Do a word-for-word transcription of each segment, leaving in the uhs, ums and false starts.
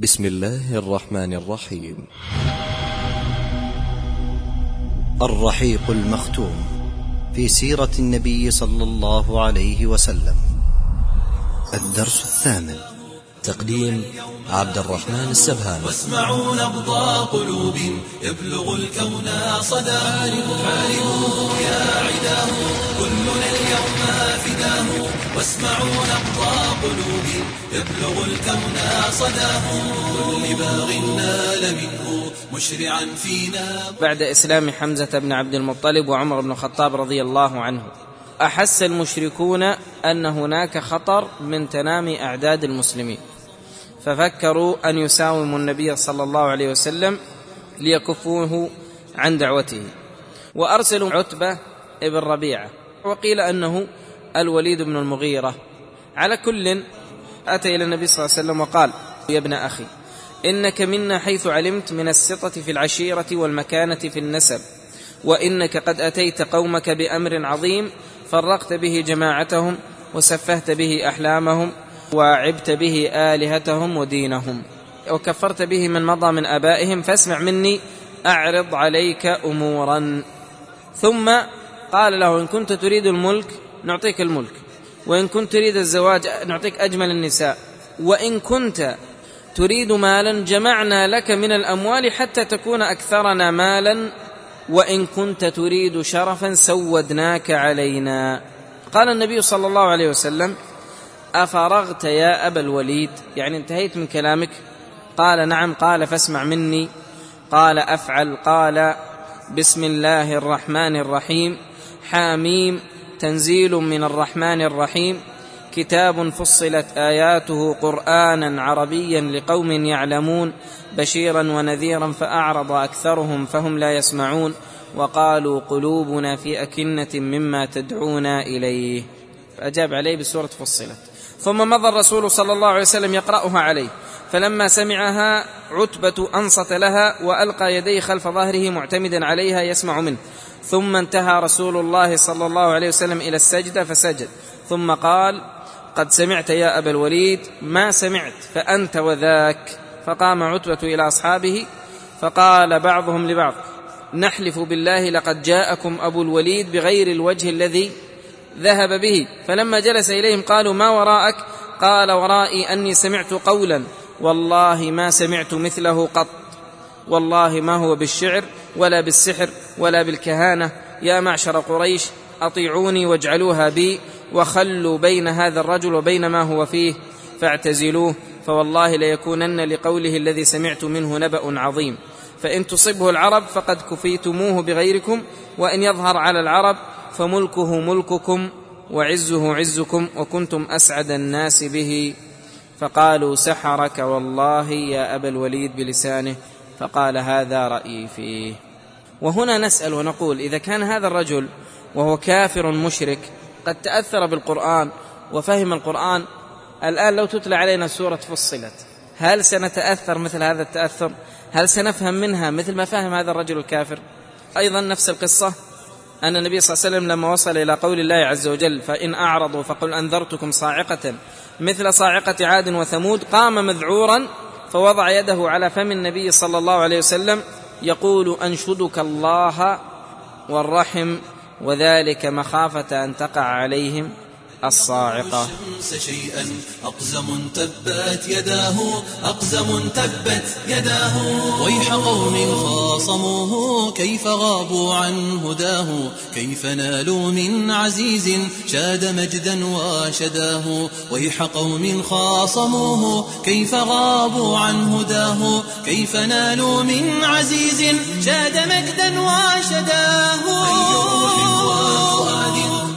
بسم الله الرحمن الرحيم. الرحيق المختوم في سيرة النبي صلى الله عليه وسلم. الدرس الثامن. تقديم عبد الرحمن السبهان. واسمعوا نبض قلوب يبلغ الكون صدى. حاربوا يا عداه كلنا اليوم فداه. واسمعوا نبض قلوب يبلغ الكون صداه. كل باغ نال منه مشرعا فينا. بعد إسلام حمزة بن عبد المطلب وعمر بن الخطاب رضي الله عنه، أحس المشركون أن هناك خطر من تنامي أعداد المسلمين، ففكروا أن يساوموا النبي صلى الله عليه وسلم ليكفوه عن دعوته، وأرسلوا عتبة بن ربيعة، وقيل أنه الوليد بن المغيرة. على كل أتى إلى النبي صلى الله عليه وسلم وقال: يا ابن أخي، إنك منا حيث علمت من السطة في العشيرة والمكانة في النسب، وإنك قد أتيت قومك بأمر عظيم، فرقت به جماعتهم، وسفهت به أحلامهم، وعبت به آلهتهم ودينهم، وكفرت به من مضى من آبائهم، فاسمع مني أعرض عليك أمورا. ثم قال له: إن كنت تريد الملك نعطيك الملك، وإن كنت تريد الزواج نعطيك أجمل النساء، وإن كنت تريد مالا جمعنا لك من الأموال حتى تكون أكثرنا مالا، وإن كنت تريد شرفا سودناك علينا. قال النبي صلى الله عليه وسلم: أفرغت يا أبا الوليد؟ يعني انتهيت من كلامك؟ قال: نعم. قال: فاسمع مني. قال: أفعل. قال: بسم الله الرحمن الرحيم، حاميم، تنزيل من الرحمن الرحيم، كتاب فصلت آياته قرآنا عربيا لقوم يعلمون، بشيرا ونذيرا فأعرض أكثرهم فهم لا يسمعون، وقالوا قلوبنا في أكنة مما تدعونا إليه. فأجاب عليه بسورة فصلت. ثم مضى الرسول صلى الله عليه وسلم يقرأها عليه، فلما سمعها عتبة أنصت لها، وألقى يديه خلف ظهره معتمدا عليها يسمع منه. ثم انتهى رسول الله صلى الله عليه وسلم إلى السجدة فسجد، ثم قال: قد سمعت يا أبا الوليد ما سمعت فأنت وذاك. فقام عتبة إلى أصحابه فقال بعضهم لبعض: نحلف بالله لقد جاءكم أبو الوليد بغير الوجه الذي ذهب به. فلما جلس إليهم قالوا: ما وراءك؟ قال: ورائي أني سمعت قولا والله ما سمعت مثله قط، والله ما هو بالشعر ولا بالسحر ولا بالكهانة، يا معشر قريش أطيعوني واجعلوها بي، وخلوا بين هذا الرجل وبين ما هو فيه، فاعتزلوه، فوالله ليكونن لقوله الذي سمعت منه نبأ عظيم، فإن تصبه العرب فقد كفيتموه بغيركم، وإن يظهر على العرب فملكه ملككم وعزه عزكم، وكنتم أسعد الناس به. فقالوا: سحرك والله يا أبا الوليد بلسانه. فقال: هذا رأيي فيه. وهنا نسأل ونقول: إذا كان هذا الرجل وهو كافر مشرك قد تأثر بالقرآن وفهم القرآن، الآن لو تتلى علينا سورة فصلت، هل سنتأثر مثل هذا التأثر؟ هل سنفهم منها مثل ما فهم هذا الرجل الكافر؟ أيضا نفس القصة، أن النبي صلى الله عليه وسلم لما وصل إلى قول الله عز وجل: فإن أعرضوا فقل أنذرتكم صاعقة مثل صاعقة عاد وثمود، قام مذعورا فوضع يده على فم النبي صلى الله عليه وسلم يقول: أنشدك الله والرحم، وذلك مخافة أن تقع عليهم الصاعقة. أقزم تبت يداه، أقزم تبت يداه، ويح قوم خاصموه كيف غابوا عن هداه، كيف نالوا من عزيز شاد مجدا وشداه، ويح قوم خاصموه كيف غابوا عن هداه، كيف نالوا من عزيز شاد مجدا وشداه،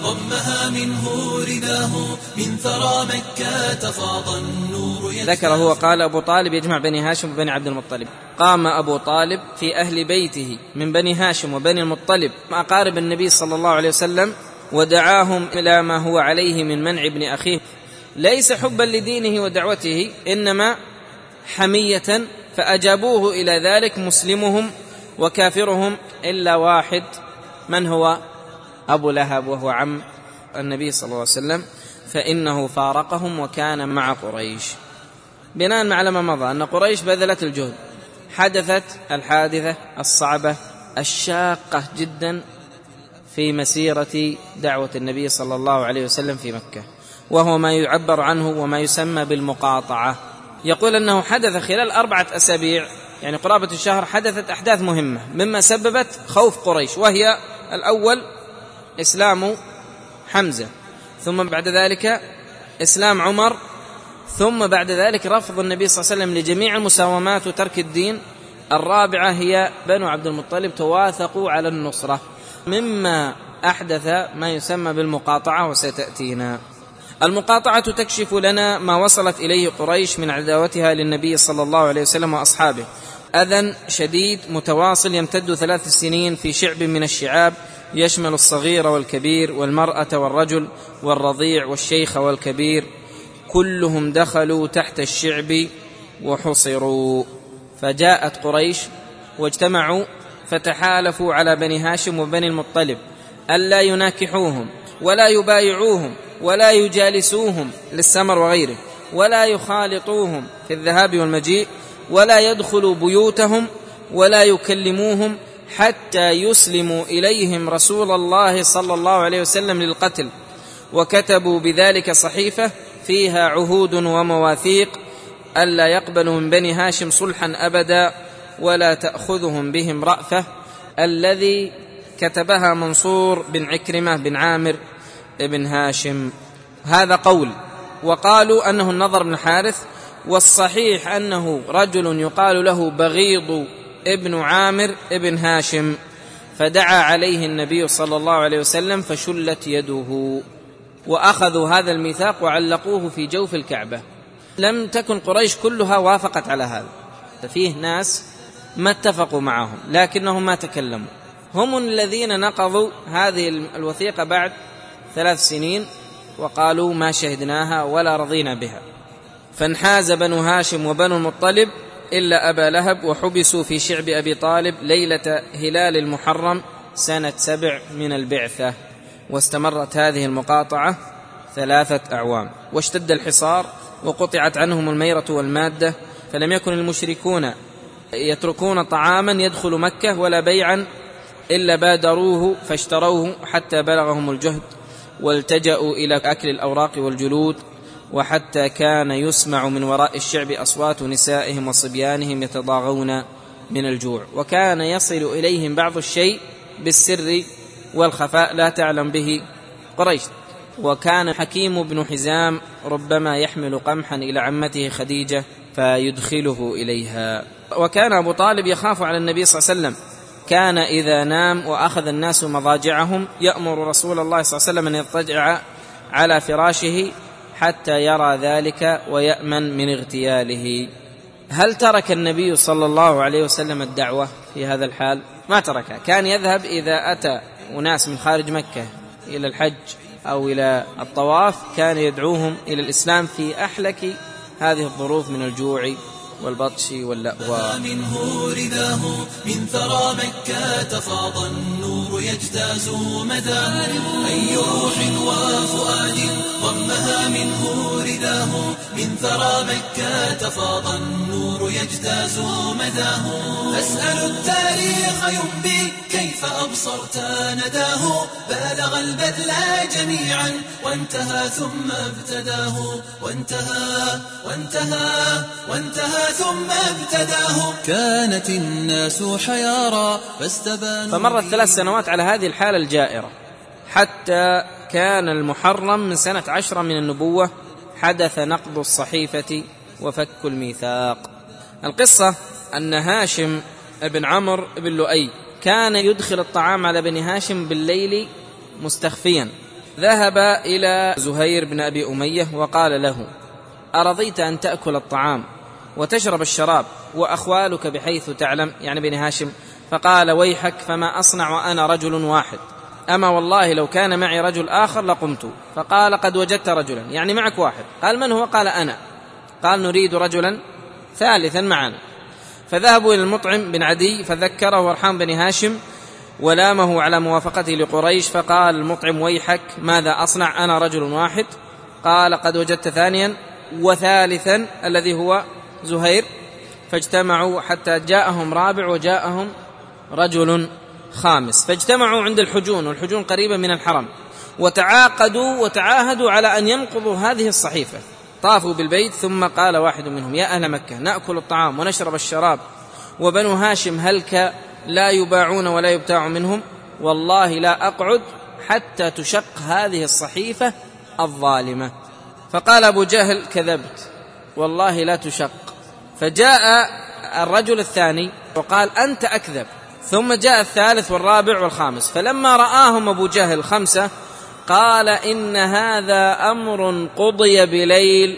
وامها منه رداه، من ثرى مكة تفاض النور. ذكر هو قال أبو طالب يجمع بني هاشم وبني عبد المطلب. قام أبو طالب في أهل بيته من بني هاشم وبني المطلب مع أقارب النبي صلى الله عليه وسلم، ودعاهم إلى ما هو عليه من منع ابن أخيه، ليس حبا لدينه ودعوته، إنما حمية، فأجابوه إلى ذلك مسلمهم وكافرهم إلا واحد، من هو؟ أبو لهب، وهو عم النبي صلى الله عليه وسلم، فإنه فارقهم وكان مع قريش. بناء على ما مضى أن قريش بذلت الجهد، حدثت الحادثة الصعبة الشاقة جدا في مسيرة دعوة النبي صلى الله عليه وسلم في مكة، وهو ما يعبر عنه وما يسمى بالمقاطعة. يقول أنه حدث خلال أربعة أسابيع يعني قرابة الشهر، حدثت أحداث مهمة مما سببت خوف قريش، وهي الأول إسلام حمزة، ثم بعد ذلك إسلام عمر، ثم بعد ذلك رفض النبي صلى الله عليه وسلم لجميع المساومات وترك الدين. الرابعة هي بنو عبد المطلب تواثقوا على النصرة، مما أحدث ما يسمى بالمقاطعة وستأتينا. المقاطعة تكشف لنا ما وصلت إليه قريش من عداوتها للنبي صلى الله عليه وسلم وأصحابه، أذى شديد متواصل يمتد ثلاث سنين في شعب من الشعاب، يشمل الصغير والكبير والمرأة والرجل والرضيع والشيخ والكبير، كلهم دخلوا تحت الشعب وحصروا. فجاءت قريش واجتمعوا فتحالفوا على بني هاشم وبني المطلب ألا يناكحوهم ولا يبايعوهم ولا يجالسوهم للسمر وغيره، ولا يخالطوهم في الذهاب والمجيء، ولا يدخلوا بيوتهم، ولا يكلموهم حتى يسلموا إليهم رسول الله صلى الله عليه وسلم للقتل. وكتبوا بذلك صحيفة فيها عهود ومواثيق ألا يقبلوا من بني هاشم صلحا أبدا، ولا تأخذهم بهم رأفة، الذي كتبها منصور بن عكرمة بن عامر بن هاشم، هذا قول. وقالوا أنه النضر بن حارث، والصحيح أنه رجل يقال له بغيض ابن عامر ابن هاشم، فدعا عليه النبي صلى الله عليه وسلم فشلت يده. وأخذوا هذا الميثاق وعلقوه في جوف الكعبة. لم تكن قريش كلها وافقت على هذا، ففيه ناس ما اتفقوا معهم لكنهم ما تكلموا، هم الذين نقضوا هذه الوثيقة بعد ثلاث سنين وقالوا ما شهدناها ولا رضينا بها. فانحاز بنو هاشم وبنو المطلب إلا أبا لهب، وحبسوا في شعب أبي طالب ليلة هلال المحرم سنة سبع من البعثة. واستمرت هذه المقاطعة ثلاثة أعوام، واشتد الحصار وقطعت عنهم الميرة والمادة، فلم يكن المشركون يتركون طعاما يدخل مكة ولا بيعا إلا بادروه فاشتروه حتى بلغهم الجهد، والتجأوا إلى أكل الأوراق والجلود، وحتى كان يسمع من وراء الشعب أصوات نسائهم وصبيانهم يتضاغون من الجوع، وكان يصل إليهم بعض الشيء بالسر والخفاء لا تعلم به قريش. وكان حكيم بن حزام ربما يحمل قمحا إلى عمته خديجة فيدخله إليها. وكان أبو طالب يخاف على النبي صلى الله عليه وسلم، كان إذا نام وأخذ الناس مضاجعهم يأمر رسول الله صلى الله عليه وسلم أن يضطجع على فراشه حتى يرى ذلك ويأمن من اغتياله. هل ترك النبي صلى الله عليه وسلم الدعوة في هذا الحال؟ ما تركها، كان يذهب إذا أتى أناس من خارج مكة إلى الحج أو إلى الطواف كان يدعوهم إلى الإسلام في أحلك هذه الظروف من الجوع والبطش واللأواء. منه رداه من ثرى مكة تفاض النور يجتاز مداه، أي روح وفؤاد ضمها منه رداه، من ثرى مكة تفاض النور يجتاز مداه. أسأل التاريخ ينبي كيف أبصرت نداه، بالغ البذل جميعا وانتهى ثم ابتداه، وانتهى وانتهى وانتهى ثم ابتداه. كانت الناس حيارى فاستبانوا. فمرت ثلاث سنوات على هذه الحالة الجائرة، حتى كان المحرم من سنة عشرة من النبوة حدث نقض الصحيفة وفك الميثاق. القصة أن هاشم بن عمرو بن لؤي كان يدخل الطعام على بني هاشم بالليل مستخفيا، ذهب إلى زهير بن أبي أمية وقال له أرضيت أن تأكل الطعام وتشرب الشراب وأخوالك بحيث تعلم، يعني بني هاشم؟ فقال ويحك فما أصنع وأنا رجل واحد، أما والله لو كان معي رجل آخر لقمت. فقال قد وجدت رجلا، يعني معك واحد. قال من هو؟ قال أنا. قال نريد رجلا ثالثا معنا. فذهبوا إلى المطعم بن عدي فذكره ورحم بني هاشم ولامه على موافقته لقريش، فقال المطعم ويحك ماذا أصنع أنا رجل واحد؟ قال قد وجدت ثانيا، وثالثا الذي هو زهير، فاجتمعوا حتى جاءهم رابع وجاءهم رجل خامس، فاجتمعوا عند الحجون، والحجون قريبة من الحرم، وتعاقدوا وتعاهدوا على أن ينقضوا هذه الصحيفة. طافوا بالبيت ثم قال واحد منهم: يا أهل مكة، نأكل الطعام ونشرب الشراب، وبنو هاشم هلك لا يباعون ولا يبتاع منهم، والله لا أقعد حتى تشق هذه الصحيفة الظالمة. فقال أبو جهل: كذبت، والله لا تشق. فجاء الرجل الثاني وقال: أنت أكذب. ثم جاء الثالث والرابع والخامس، فلما رآهم أبو جهل خمسة قال: إن هذا أمر قضي بليل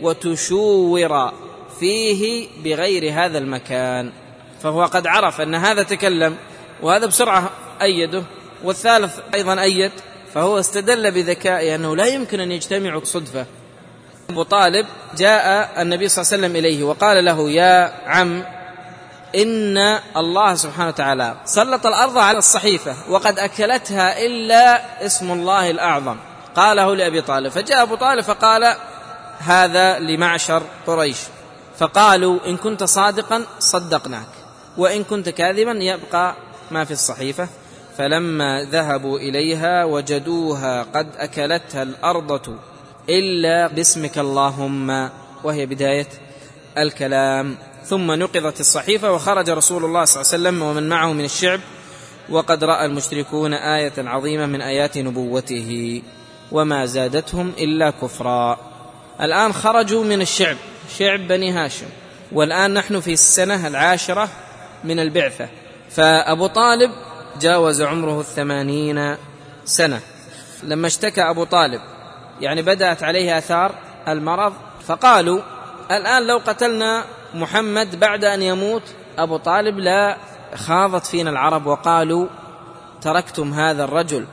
وتشور فيه بغير هذا المكان. فهو قد عرف أن هذا تكلم، وهذا بسرعة أيده، والثالث أيضا أيد، فهو استدل بذكائه أنه لا يمكن أن يجتمعوا صدفة. أبو طالب جاء النبي صلى الله عليه وسلم إليه وقال له: يا عم، إن الله سبحانه وتعالى سلط الأرض على الصحيفة وقد أكلتها إلا اسم الله الأعظم. قاله لأبي طالب، فجاء أبو طالب فقال: هذا لمعشر قريش، فقالوا: إن كنت صادقا صدقناك، وإن كنت كاذبا يبقى ما في الصحيفة. فلما ذهبوا إليها وجدوها قد أكلتها الأرض إلا باسمك اللهم، وهي بداية الكلام. ثم نقضت الصحيفة، وخرج رسول الله صلى الله عليه وسلم ومن معه من الشعب، وقد رأى المشركون آية عظيمة من آيات نبوته، وما زادتهم إلا كفرا. الآن خرجوا من الشعب، شعب بني هاشم، والآن نحن في السنة العاشرة من البعثة. فأبو طالب جاوز عمره الثمانين سنة. لما اشتكى أبو طالب، يعني بدأت عليه آثار المرض، فقالوا: الآن لو قتلنا محمد بعد أن يموت أبو طالب لا خاضت فينا العرب، وقالوا: تركتم هذا الرجل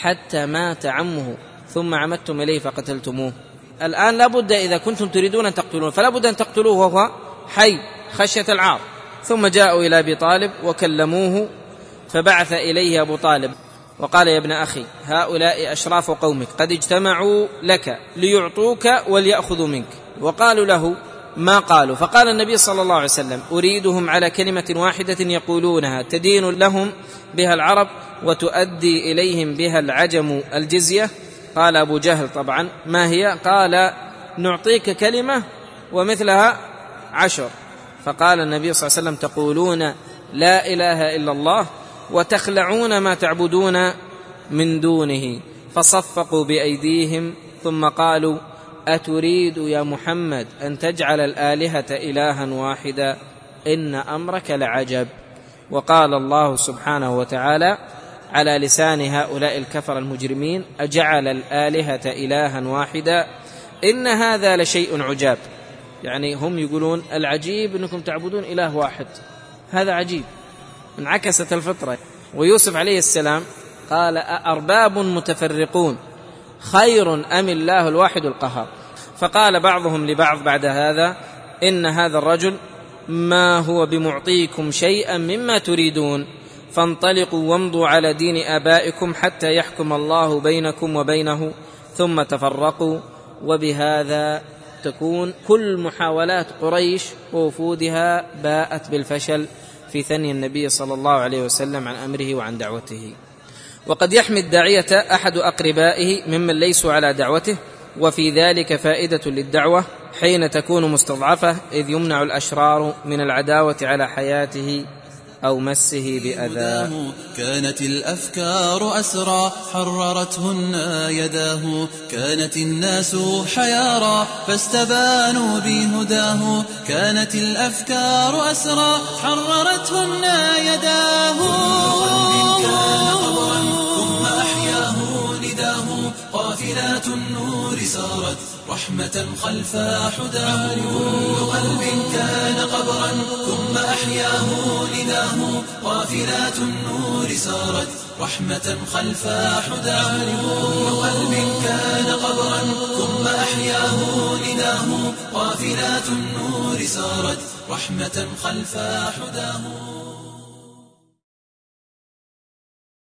حتى مات عمه ثم عمدتم إليه فقتلتموه، الآن لابد إذا كنتم تريدون أن تقتلوه فلابد أن تقتلوه وهو حي خشية العار. ثم جاءوا إلى أبي طالب وكلموه، فبعث إليه أبو طالب وقال: يا ابن أخي، هؤلاء أشراف قومك قد اجتمعوا لك ليعطوك وليأخذوا منك. وقالوا له: ما قالوا؟ فقال النبي صلى الله عليه وسلم: أريدهم على كلمة واحدة يقولونها تدين لهم بها العرب وتؤدي إليهم بها العجم، الجزية. قال أبو جهل طبعا: ما هي؟ قال: نعطيك كلمة ومثلها عشر. فقال النبي صلى الله عليه وسلم: تقولون لا إله إلا الله وتخلعون ما تعبدون من دونه. فصفقوا بأيديهم ثم قالوا: أتريد يا محمد أن تجعل الآلهة إلها واحدا؟ إن أمرك لعجب. وقال الله سبحانه وتعالى على لسان هؤلاء الكفر المجرمين: أجعل الآلهة إلها واحدا إن هذا لشيء عجاب. يعني هم يقولون: العجيب أنكم تعبدون إله واحد، هذا عجيب، انعكست الفطرة. ويوسف عليه السلام قال: أأرباب متفرقون خير أم الله الواحد القهار. فقال بعضهم لبعض بعد هذا: إن هذا الرجل ما هو بمعطيكم شيئا مما تريدون، فانطلقوا وامضوا على دين آبائكم حتى يحكم الله بينكم وبينه، ثم تفرقوا. وبهذا تكون كل محاولات قريش ووفودها باءت بالفشل في ثني النبي صلى الله عليه وسلم عن أمره وعن دعوته. وقد يحمي الداعية أحد أقربائه ممن ليسوا على دعوته، وفي ذلك فائدة للدعوة حين تكون مستضعفة، إذ يمنع الأشرار من العداوة على حياته أو مسه بأذى. كانت الأفكار أسرى حررتهن يداه، كانت الناس حيارى فاستبانوا بهداه، كانت الأفكار أسرى حررتهن يداه، كل قلب كان قبرا ثم أحياه نداه، قافلات النور سارت رحمة خلف حداه، كل قلب كان قبرا ثم أحياه لداه، قافلات النور سارت رحمة خلف حداه، كل قلب كان قبرا ثم أحياه لداه، قافلات النور سارت رحمة خلف حداه.